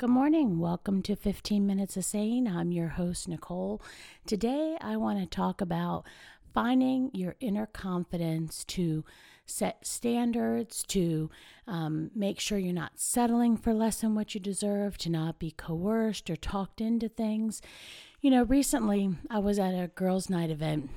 Good morning. Welcome to 15 Minutes of Sane. I'm your host, Nicole. Today, I want to talk about finding your inner confidence to set standards, to make sure you're not settling for less than what you deserve, to not be coerced or talked into things. You know, recently, I was at a girls' night event,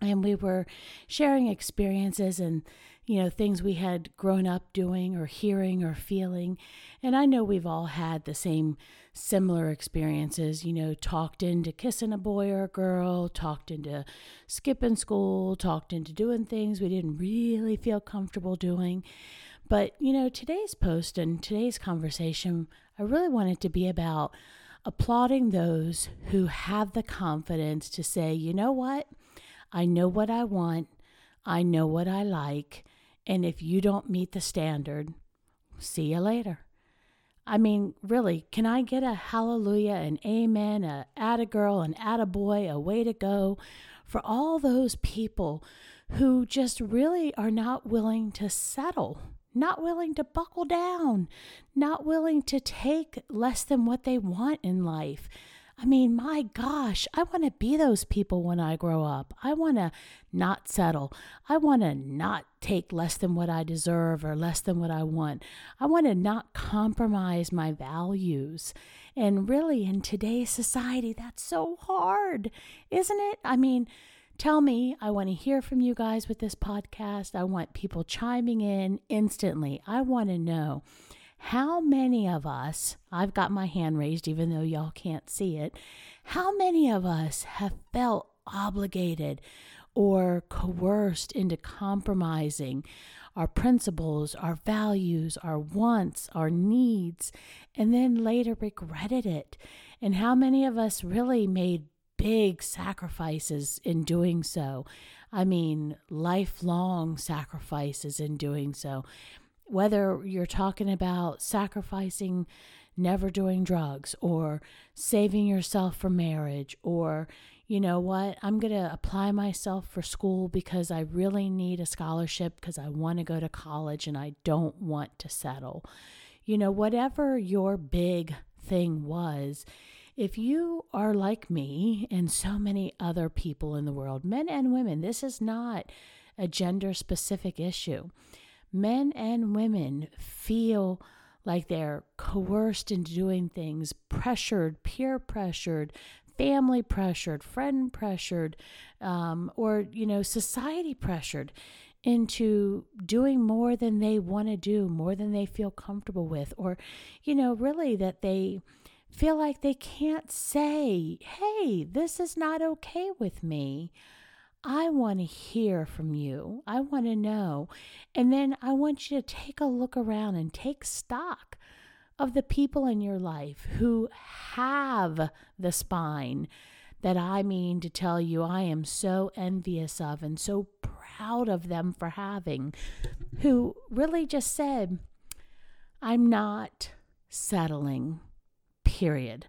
and we were sharing experiences and, you know, things we had grown up doing or hearing or feeling. And I know we've all had the same similar experiences, you know, talked into kissing a boy or a girl, talked into skipping school, talked into doing things we didn't really feel comfortable doing. But, you know, today's post and today's conversation, I really want it to be about applauding those who have the confidence to say, you know what? I know what I want, I know what I like, and if you don't meet the standard, see you later. I mean, really, can I get a hallelujah, an amen, a attagirl, an attaboy, a way to go for all those people who just really are not willing to settle, not willing to buckle down, not willing to take less than what they want in life? I mean, my gosh, I want to be those people when I grow up. I want to not settle. I want to not take less than what I deserve or less than what I want. I want to not compromise my values. And really, in today's society, that's so hard, isn't it? I mean, tell me, I want to hear from you guys with this podcast. I want people chiming in instantly. I want to know. How many of us, I've got my hand raised even though y'all can't see it, how many of us have felt obligated or coerced into compromising our principles, our values, our wants, our needs, and then later regretted it? And how many of us really made big sacrifices in doing so? I mean, lifelong sacrifices in doing so. Whether you're talking about sacrificing never doing drugs or saving yourself for marriage or, you know what, I'm going to apply myself for school because I really need a scholarship because I want to go to college and I don't want to settle. You know, whatever your big thing was, if you are like me and so many other people in the world, men and women, this is not a gender-specific issue. Men and women feel like they're coerced into doing things, pressured, peer pressured, family pressured, friend pressured, or, you know, society pressured into doing more than they want to do, more than they feel comfortable with, or, you know, really that they feel like they can't say, hey, this is not okay with me. I want to hear from you. I want to know. And then I want you to take a look around and take stock of the people in your life who have the spine that I mean to tell you I am so envious of and so proud of them for having, who really just said, I'm not settling, period.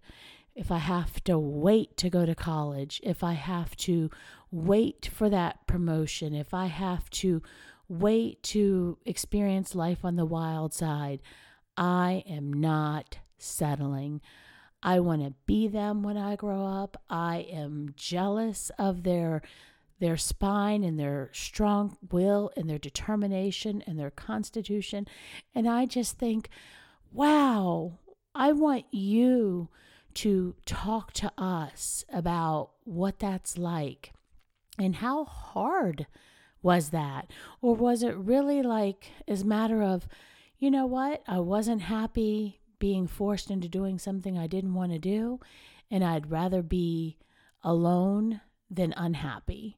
If I have to wait to go to college, if I have to wait for that promotion, if I have to wait to experience life on the wild side, I am not settling. I want to be them when I grow up. I am jealous of their spine and their strong will and their determination and their constitution. And I just think, wow, I want you to talk to us about what that's like and how hard was that? Or was it really like as a matter of, you know what, I wasn't happy being forced into doing something I didn't want to do, and I'd rather be alone than unhappy.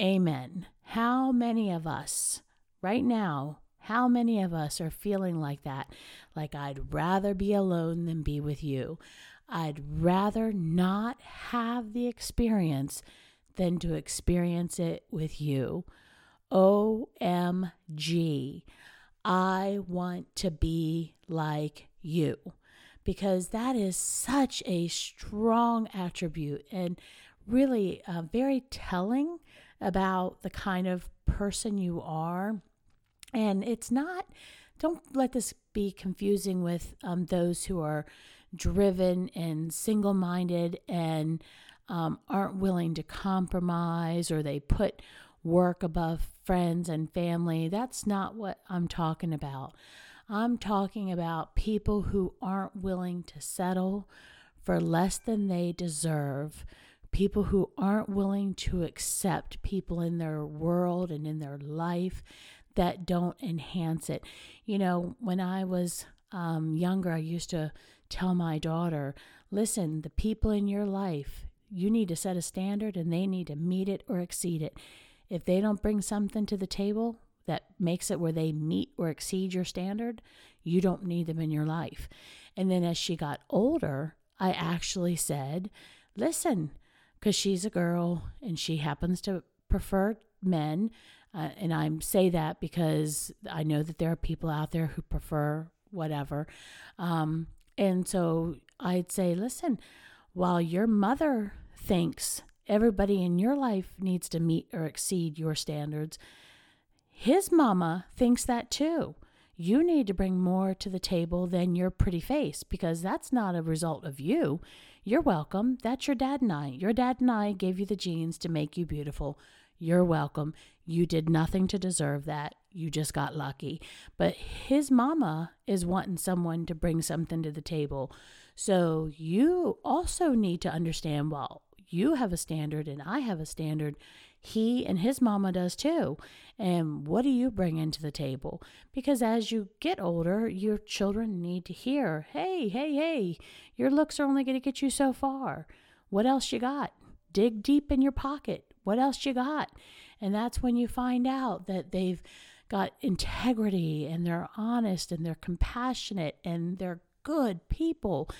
Amen. How many of us right now, how many of us are feeling like that? Like, I'd rather be alone than be with you. I'd rather not have the experience than to experience it with you. OMG. I want to be like you, because that is such a strong attribute and really very telling about the kind of person you are. And it's not Don't let this be confusing with those who are driven and single-minded and aren't willing to compromise, or they put work above friends and family. That's not what I'm talking about. I'm talking about people who aren't willing to settle for less than they deserve, people who aren't willing to accept people in their world and in their life that don't enhance it. You know, when I was younger, I used to tell my daughter, listen, the people in your life, you need to set a standard and they need to meet it or exceed it. If they don't bring something to the table that makes it where they meet or exceed your standard, you don't need them in your life. And then as she got older, I actually said, listen, because she's a girl and she happens to prefer men. And I say that because I know that there are people out there who prefer whatever. And so I'd say, listen, while your mother thinks everybody in your life needs to meet or exceed your standards, his mama thinks that too. You need to bring more to the table than your pretty face, because that's not a result of you. You're welcome. That's your dad and I. Your dad and I gave you the genes to make you beautiful. You're welcome. You did nothing to deserve that. You just got lucky. But his mama is wanting someone to bring something to the table. So you also need to understand, well, you have a standard and I have a standard. He and his mama does too. And what do you bring into the table? Because as you get older, your children need to hear, hey, your looks are only going to get you so far. What else you got? Dig deep in your pocket. What else you got? And that's when you find out that they've got integrity and they're honest and they're compassionate and they're good people.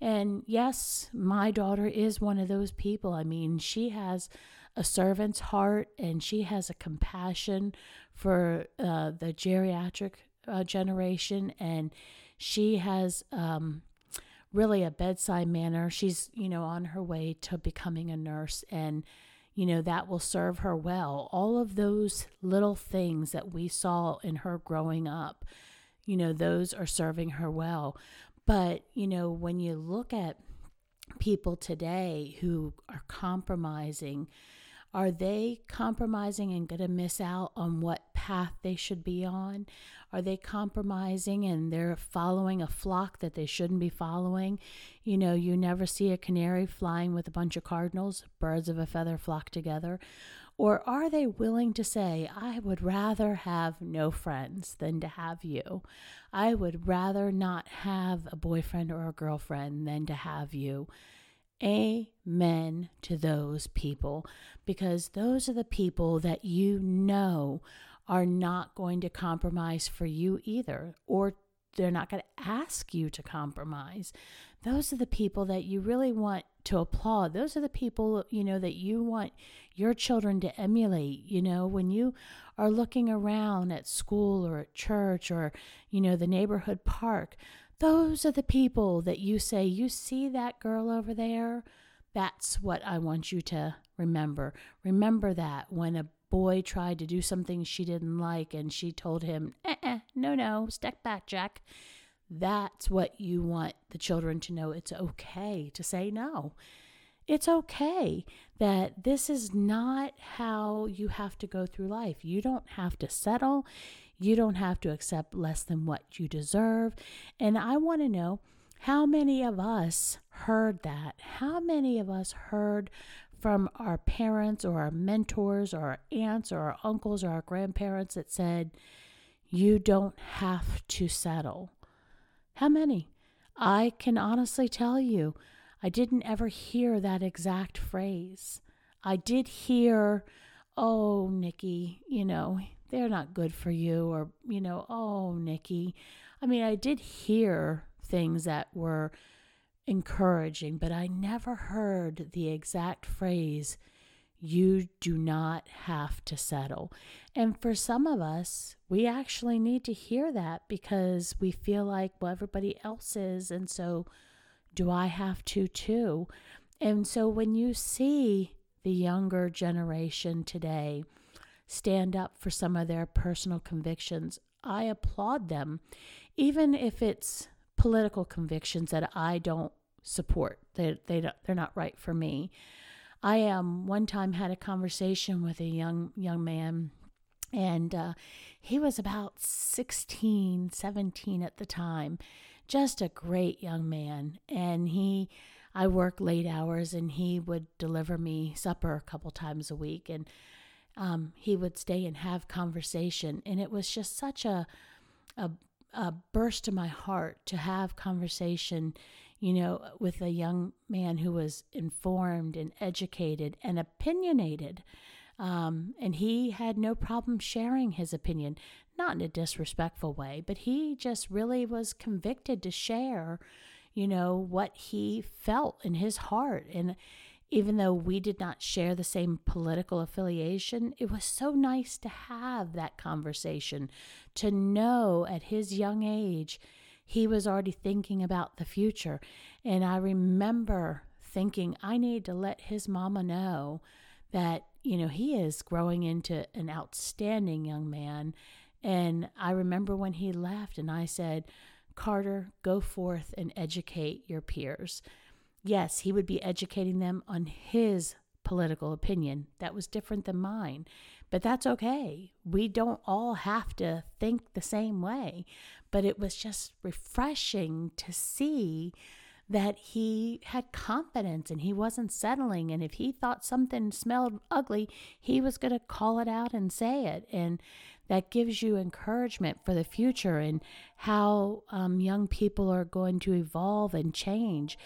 And yes, my daughter is one of those people. I mean, she has a servant's heart and she has a compassion for the geriatric generation, and she has really a bedside manner. She's, you know, on her way to becoming a nurse, and you know, that will serve her well. All of those little things that we saw in her growing up, you know, those are serving her well. But, you know, when you look at people today who are compromising, are they compromising and going to miss out on what path they should be on? Are they compromising and they're following a flock that they shouldn't be following? You know, you never see a canary flying with a bunch of cardinals. Birds of a feather flock together. Or are they willing to say, I would rather have no friends than to have you. I would rather not have a boyfriend or a girlfriend than to have you. Amen to those people, because those are the people that you know are not going to compromise for you either, or they're not going to ask you to compromise. Those are the people that you really want to applaud. Those are the people, you know, that you want your children to emulate. You know, when you are looking around at school or at church or, you know, the neighborhood park, those are the people that you say, you see that girl over there? That's what I want you to remember. Remember that when a boy tried to do something she didn't like and she told him, no, step back, Jack. That's what you want the children to know. It's okay to say no. It's okay that this is not how you have to go through life. You don't have to settle. You don't have to accept less than what you deserve. And I want to know, how many of us heard that? How many of us heard from our parents or our mentors or our aunts or our uncles or our grandparents that said, you don't have to settle? How many? I can honestly tell you, I didn't ever hear that exact phrase. I did hear, oh, Nikki, you know, they're not good for you, or, you know, oh, Nikki. I mean, I did hear things that were encouraging, but I never heard the exact phrase, you do not have to settle. And for some of us, we actually need to hear that because we feel like, well, everybody else is, and so do I have to too? And so when you see the younger generation today stand up for some of their personal convictions, I applaud them, even if it's political convictions that I don't support, they're not right for me. I one time had a conversation with a young man, and he was about 16, 17 at the time, just a great young man. And I worked late hours, and he would deliver me supper a couple times a week, and he would stay and have conversation. And it was just such a burst to my heart to have conversation, you know, with a young man who was informed and educated and opinionated. And he had no problem sharing his opinion, not in a disrespectful way, but he just really was convicted to share, you know, what he felt in his heart. And even though we did not share the same political affiliation, it was so nice to have that conversation, to know at his young age, he was already thinking about the future. And I remember thinking, I need to let his mama know that, you know, he is growing into an outstanding young man. And I remember when he left and I said, Carter, go forth and educate your peers. Yes, he would be educating them on his political opinion. That was different than mine, but that's okay. We don't all have to think the same way, but it was just refreshing to see that he had confidence and he wasn't settling. And if he thought something smelled ugly, he was going to call it out and say it. And that gives you encouragement for the future and how young people are going to evolve and change.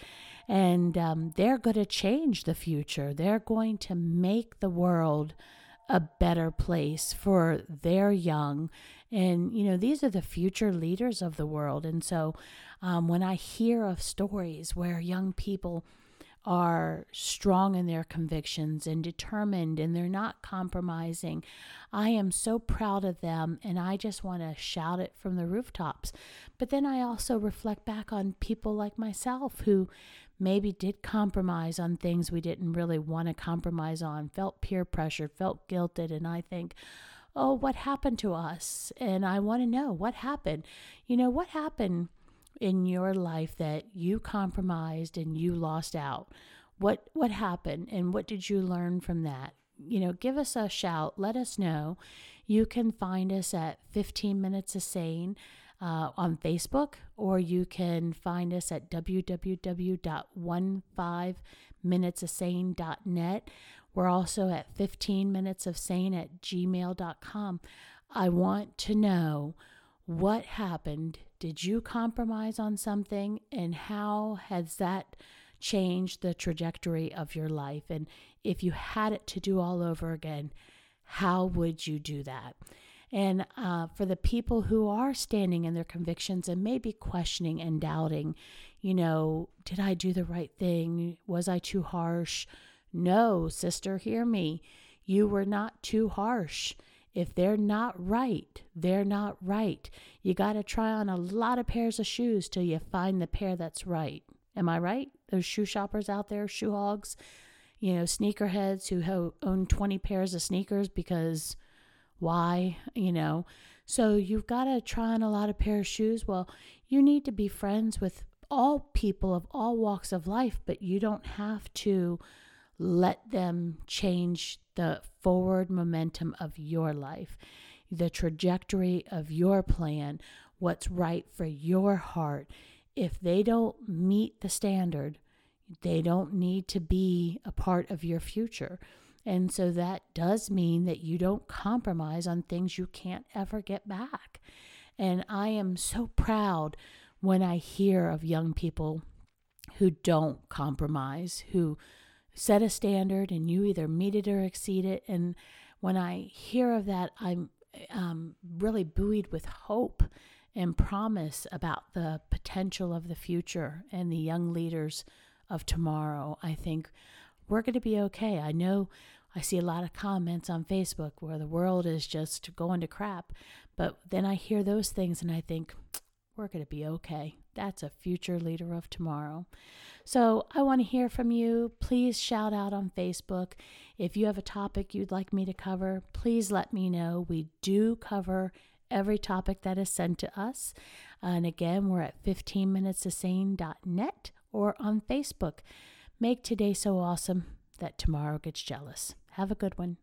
And they're going to change the future. They're going to make the world a better place for their young. And, you know, these are the future leaders of the world. And so when I hear of stories where young people are strong in their convictions and determined and they're not compromising, I am so proud of them, and I just want to shout it from the rooftops. But then I also reflect back on people like myself who maybe did compromise on things we didn't really want to compromise on, felt peer pressure, felt guilted, and I think, oh, what happened to us? And I want to know what happened. You know, what happened in your life that you compromised and you lost out? What happened, and what did you learn from that? You know, give us a shout. Let us know. You can find us at 15 Minutes of Sane on Facebook, or you can find us at www.15minutesofsane.net. We're also at 15minutesofsane@gmail.com. I want to know what happened. Did you compromise on something, and how has that changed the trajectory of your life? And if you had it to do all over again, how would you do that? And for the people who are standing in their convictions and maybe questioning and doubting, you know, did I do the right thing? Was I too harsh? No, sister, hear me. You were not too harsh. If they're not right, they're not right. You got to try on a lot of pairs of shoes till you find the pair that's right. Am I right? Those shoe shoppers out there, shoe hogs, you know, sneakerheads who own 20 pairs of sneakers because why, you know. So you've got to try on a lot of pairs of shoes. Well, you need to be friends with all people of all walks of life, but you don't have to let them change the forward momentum of your life, the trajectory of your plan, what's right for your heart. If they don't meet the standard, they don't need to be a part of your future. And so that does mean that you don't compromise on things you can't ever get back. And I am so proud when I hear of young people who don't compromise, who set a standard and you either meet it or exceed it. And when I hear of that, I'm really buoyed with hope and promise about the potential of the future and the young leaders of tomorrow. I think we're going to be okay. I know I see a lot of comments on Facebook where the world is just going to crap, but then I hear those things and I think, we're going to be okay. That's a future leader of tomorrow. So I want to hear from you. Please shout out on Facebook. If you have a topic you'd like me to cover, please let me know. We do cover every topic that is sent to us. And again, we're at 15minutesofsane.net or on Facebook. Make today so awesome that tomorrow gets jealous. Have a good one.